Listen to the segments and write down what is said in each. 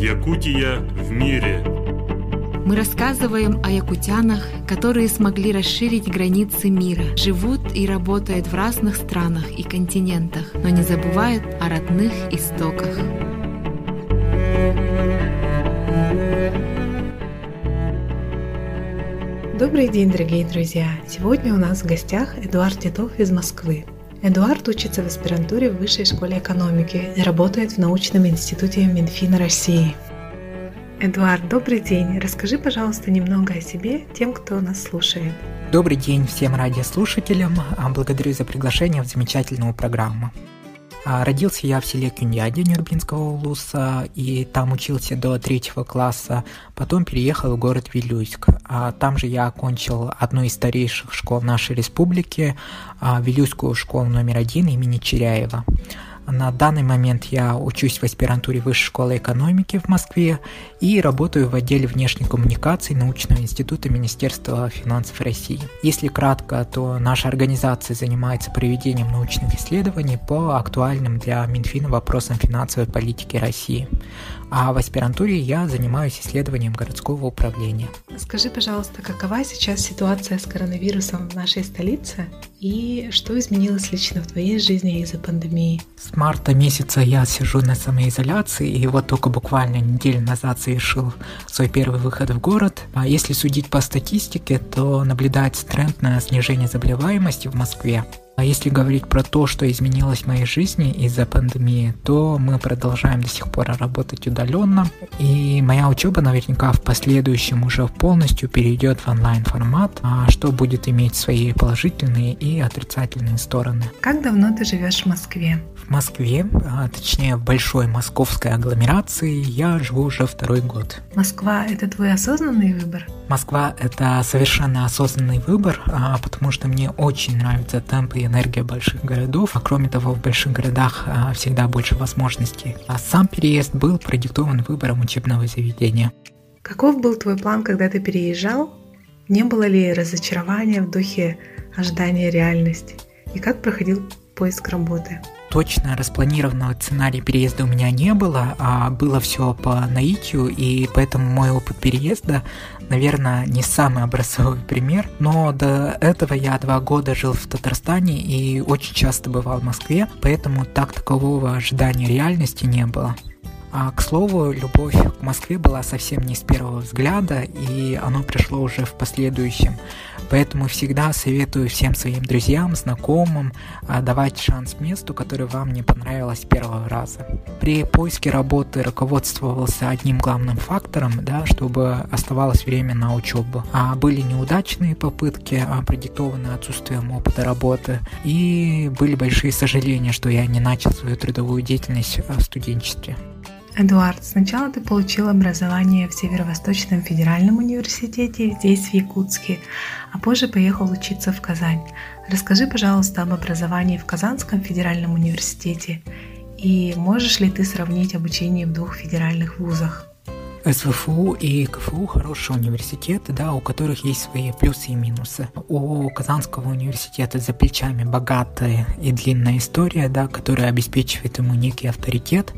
Якутия в мире. Мы рассказываем о якутянах, которые смогли расширить границы мира, живут и работают в разных странах и континентах, но не забывают о родных истоках. Добрый день, дорогие друзья! Сегодня у нас в гостях Эдуард Титов из Москвы. Эдуард учится в аспирантуре в Высшей школе экономики и работает в научном институте Минфина России. Эдуард, добрый день. Расскажи, пожалуйста, немного о себе тем, кто нас слушает. Добрый день всем радиослушателям. Благодарю за приглашение в замечательную программу. Родился я в селе Кюньяди Нюрбинского улуса, и там учился до 3 класса, потом переехал в город Вилюйск. Там же я окончил одну из старейших школ нашей республики, Вилюйскую школу номер 1 имени Чиряева. На данный момент я учусь в аспирантуре Высшей школы экономики в Москве и работаю в отделе внешней коммуникации научного института Министерства финансов России. Если кратко, то наша организация занимается проведением научных исследований по актуальным для Минфина вопросам финансовой политики России. А в аспирантуре я занимаюсь исследованием городского управления. Скажи, пожалуйста, какова сейчас ситуация с коронавирусом в нашей столице и что изменилось лично в твоей жизни из-за пандемии? С марта месяца я сижу на самоизоляции, и вот только буквально неделю назад совершил свой первый выход в город. А если судить по статистике, то наблюдается тренд на снижение заболеваемости в Москве. А если говорить про то, что изменилось в моей жизни из-за пандемии, то мы продолжаем до сих пор работать удаленно, и моя учеба наверняка в последующем уже полностью перейдет в онлайн-формат, что будет иметь свои положительные и отрицательные стороны. Как давно ты живешь в Москве? В Москве, точнее в большой московской агломерации, я живу уже 2 год. Москва – это твой осознанный выбор? Москва – это совершенно осознанный выбор, потому что мне очень нравятся темпы и энергия больших городов, а кроме того, в больших городах всегда больше возможностей. А сам переезд был продиктован выбором учебного заведения. Каков был твой план, когда ты переезжал? Не было ли разочарования в духе ожидания реальности? И как проходил поиск работы? Точно распланированного сценария переезда у меня не было, а было все по наитию, и поэтому мой опыт переезда, наверное, не самый образцовый пример. Но до этого я 2 года жил в Татарстане и очень часто бывал в Москве, поэтому такового ожидания реальности не было. А, к слову, любовь к Москве была совсем не с первого взгляда, и оно пришло уже в последующем. Поэтому всегда советую всем своим друзьям, знакомым давать шанс месту, которое вам не понравилось с первого раза. При поиске работы руководствовался одним главным фактором, чтобы оставалось время на учебу. Были неудачные попытки, продиктованные отсутствием опыта работы, и были большие сожаления, что я не начал свою трудовую деятельность в студенчестве. Эдуард, сначала ты получил образование в Северо-Восточном федеральном университете, здесь, в Якутске, а позже поехал учиться в Казань. Расскажи, пожалуйста, об образовании в Казанском федеральном университете и можешь ли ты сравнить обучение в 2 федеральных вузах? СВФУ и КФУ – хорошие университеты, у которых есть свои плюсы и минусы. У Казанского университета за плечами богатая и длинная история, которая обеспечивает ему некий авторитет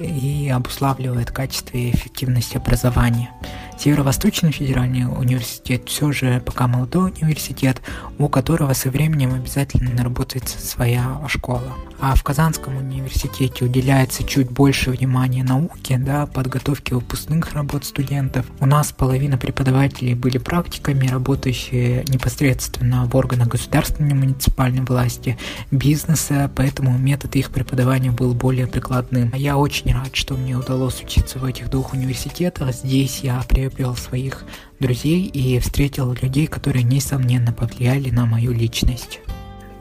и обуславливает качество и эффективность образования. Северо-Восточный федеральный университет все же пока молодой университет, у которого со временем обязательно наработается своя школа. А в Казанском университете уделяется чуть больше внимания науке, подготовке выпускных работ студентов. У нас половина преподавателей были практиками, работающие непосредственно в органах государственной и муниципальной власти, бизнеса, поэтому метод их преподавания был более прикладным. Я очень рад, что мне удалось учиться в этих 2 университетах. Здесь я приобрел своих друзей и встретил людей, которые, несомненно, повлияли на мою личность.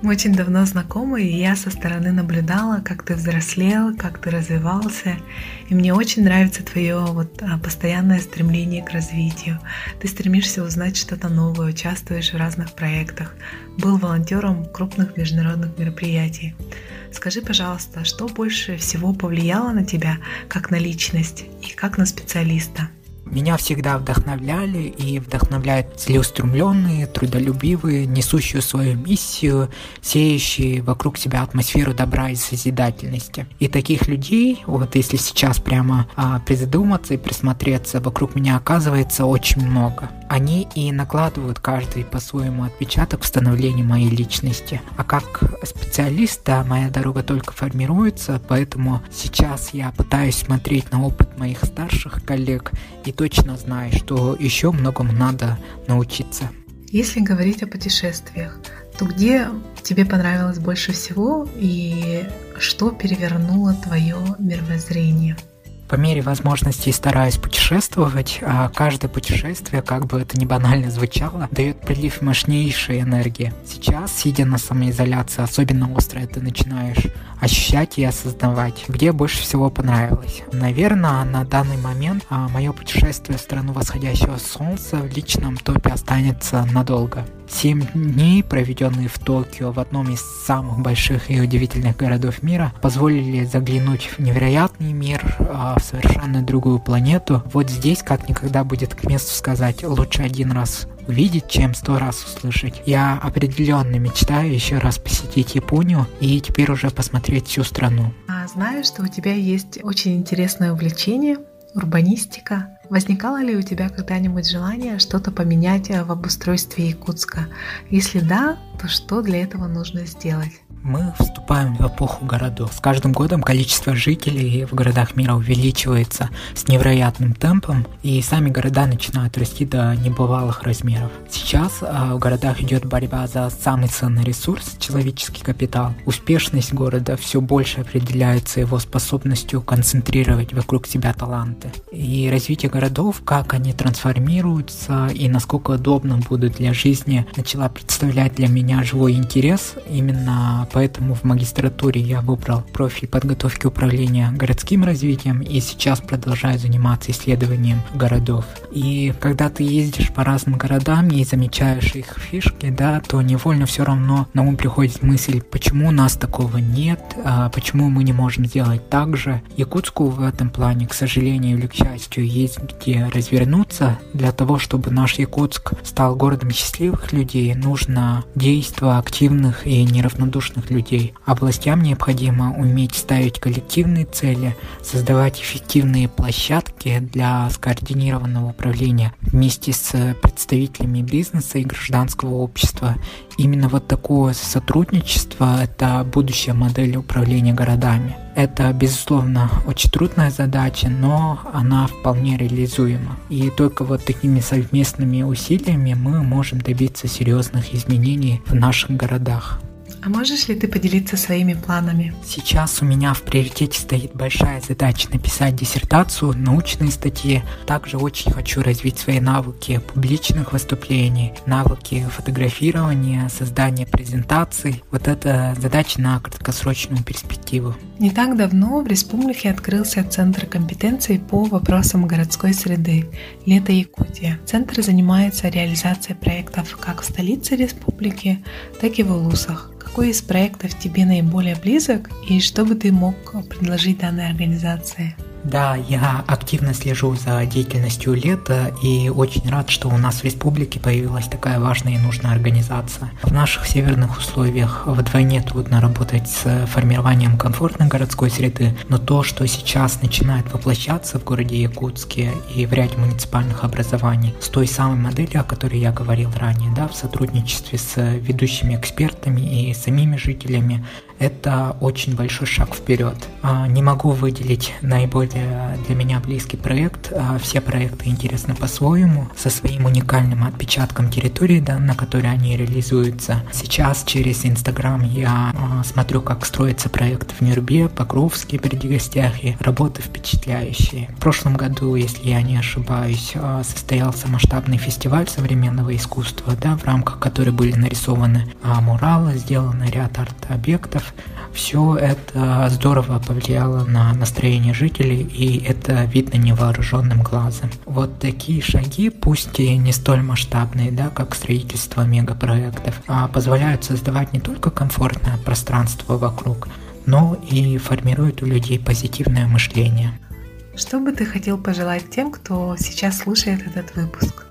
Мы очень давно знакомы, и я со стороны наблюдала, как ты взрослел, как ты развивался. И мне очень нравится твое постоянное стремление к развитию. Ты стремишься узнать что-то новое, участвуешь в разных проектах, был волонтером крупных международных мероприятий. Скажи, пожалуйста, что больше всего повлияло на тебя как на личность и как на специалиста? Меня всегда вдохновляли и вдохновляют целеустремленные, трудолюбивые, несущие свою миссию, сеющие вокруг себя атмосферу добра и созидательности. И таких людей, вот если сейчас прямо призадуматься и присмотреться, вокруг меня оказывается очень много. Они и накладывают каждый по-своему отпечаток в становлении моей личности. А как специалиста моя дорога только формируется, поэтому сейчас я пытаюсь смотреть на опыт моих старших коллег и точно знаю, что еще многому надо научиться. Если говорить о путешествиях, то где тебе понравилось больше всего и что перевернуло твое мировоззрение? По мере возможностей стараюсь путешествовать, а каждое путешествие, как бы это ни банально звучало, дает прилив мощнейшей энергии. Сейчас, сидя на самоизоляции, особенно остро это начинаешь ощущать и осознавать, где больше всего понравилось. Наверное, на данный момент мое путешествие в страну восходящего солнца в личном топе останется надолго. 7 дней, проведенные в Токио, в одном из самых больших и удивительных городов мира, позволили заглянуть в невероятный мир, в совершенно другую планету. Вот здесь, как никогда, будет к месту сказать: лучше 1 раз увидеть, чем 100 раз услышать. Я определенно мечтаю еще раз посетить Японию и теперь уже посмотреть всю страну. Знаю, что у тебя есть очень интересное увлечение — урбанистика. Возникало ли у тебя когда-нибудь желание что-то поменять в обустройстве Якутска? Если да, то что для этого нужно сделать? Мы вступаем в эпоху городов. С каждым годом количество жителей в городах мира увеличивается с невероятным темпом, и сами города начинают расти до небывалых размеров. Сейчас в городах идет борьба за самый ценный ресурс – человеческий капитал. Успешность города все больше определяется его способностью концентрировать вокруг себя таланты. И развитие городов, как они трансформируются и насколько удобно будут для жизни, начала представлять для меня живой интерес. Именно поэтому в магистратуре я выбрал профиль подготовки управления городским развитием и сейчас продолжаю заниматься исследованием городов. И когда ты ездишь по разным городам и замечаешь их фишки, то невольно все равно на ум приходит мысль, почему у нас такого нет, почему мы не можем сделать так же. Якутску в этом плане, к сожалению или к счастью, есть где развернуться. Для того, чтобы наш Якутск стал городом счастливых людей, нужно действие активных и неравнодушных людей. Областям необходимо уметь ставить коллективные цели, создавать эффективные площадки для скоординированного управления вместе с представителями бизнеса и гражданского общества. Именно вот такое сотрудничество – это будущая модель управления городами. Это, безусловно, очень трудная задача, но она вполне реализуема. И только вот такими совместными усилиями мы можем добиться серьезных изменений в наших городах. А можешь ли ты поделиться своими планами? Сейчас у меня в приоритете стоит большая задача написать диссертацию, научные статьи. Также очень хочу развить свои навыки публичных выступлений, навыки фотографирования, создания презентаций. Вот это задача на краткосрочную перспективу. Не так давно в республике открылся Центр компетенций по вопросам городской среды «Лето Якутия». Центр занимается реализацией проектов как в столице республики, так и в улусах. Какой из проектов тебе наиболее близок и что бы ты мог предложить данной организации? Да, я активно слежу за деятельностью «Лета» и очень рад, что у нас в республике появилась такая важная и нужная организация. В наших северных условиях вдвойне трудно работать с формированием комфортной городской среды, но то, что сейчас начинает воплощаться в городе Якутске и в ряде муниципальных образований, с той самой моделью, о которой я говорил ранее, в сотрудничестве с ведущими экспертами и самими жителями, это очень большой шаг вперед. Не могу выделить наиболее для меня близкий проект. Все проекты интересны по-своему, со своим уникальным отпечатком территории, на которой они реализуются. Сейчас через Инстаграм я смотрю, как строится проект в Нюрбе, Покровске, при гостях, и работы впечатляющие. В прошлом году, если я не ошибаюсь, состоялся масштабный фестиваль современного искусства, в рамках которой были нарисованы муралы, сделаны ряд арт-объектов. Все это здорово повлияло на настроение жителей, и это видно невооруженным глазом. Вот такие шаги, пусть и не столь масштабные, как строительство мегапроектов, позволяют создавать не только комфортное пространство вокруг, но и формируют у людей позитивное мышление. Что бы ты хотел пожелать тем, кто сейчас слушает этот выпуск?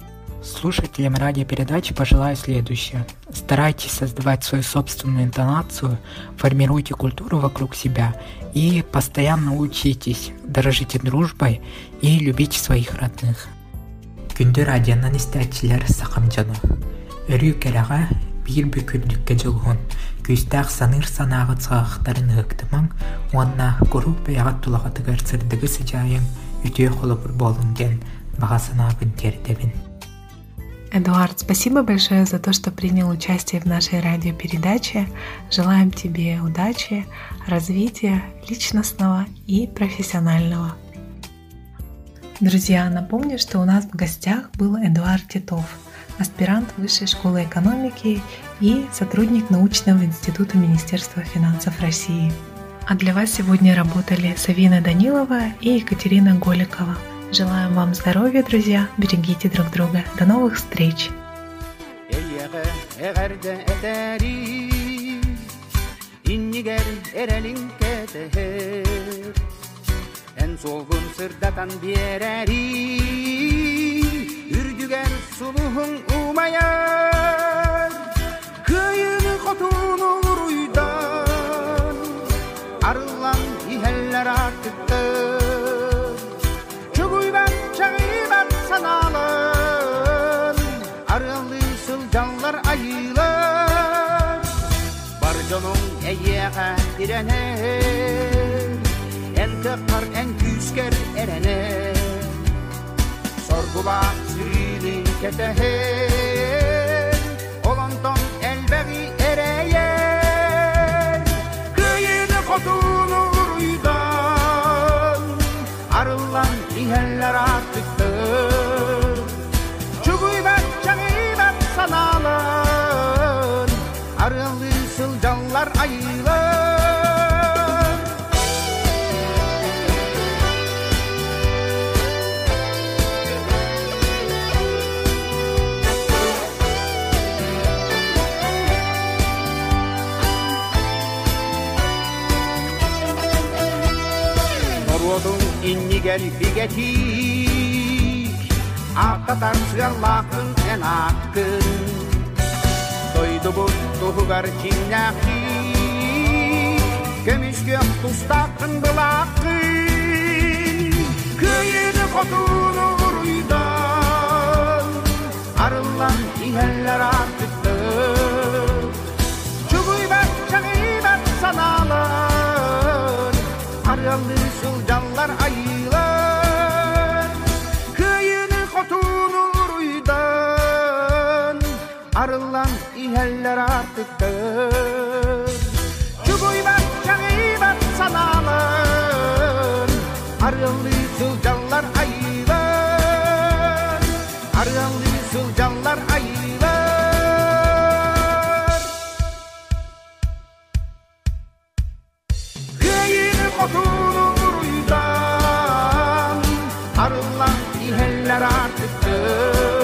Слушателям радиопередачи пожелаю следующее. Старайтесь создавать свою собственную интонацию, формируйте культуру вокруг себя и постоянно учитесь, дорожите дружбой и любите своих родных. Күндер адияннан истәтчілер сақамчаны. Үрі кәраға бір бүкіндікке жылғын. Күстәқ саныр санағытсыға ақтарын ғықтымын, онна құрып бәяғат тұлағаты ғырсырдығы сыжайын, үте қолыбыр болынген бағасына бүнтердебін. Эдуард, спасибо большое за то, что принял участие в нашей радиопередаче. Желаем тебе удачи, развития личностного и профессионального. Друзья, напомню, что у нас в гостях был Эдуард Титов, аспирант Высшей школы экономики и сотрудник научного института Министерства финансов России. А для вас сегодня работали Савина Данилова и Екатерина Голикова. Желаем вам здоровья, друзья, берегите друг друга. До новых встреч! En tekrar en küsker erene Sorgula sürülü keteher Olandan elbegi ereyer Köyünü kodunu rüydan Arılan liheller artıktır Çubuyber çağıber sanalın Arılı sılcanlar ayılır Gelip getik Akatan sığalakın en hakkın Doydu bu tuğgar çiğnaki Gümüş gök tuztakın bulakın Köyünü kodunu rüydan Arılan iğeller artıktır Çubuyber çağıber sanalın Aralı sılcanlar ayı Arılan iheller artıktır Çubuyber çağıber sanalın Arılı sılcanlar ayılır Arılı sılcanlar ayılır Köyünü kotunu rüydan Arılan iheller artıktır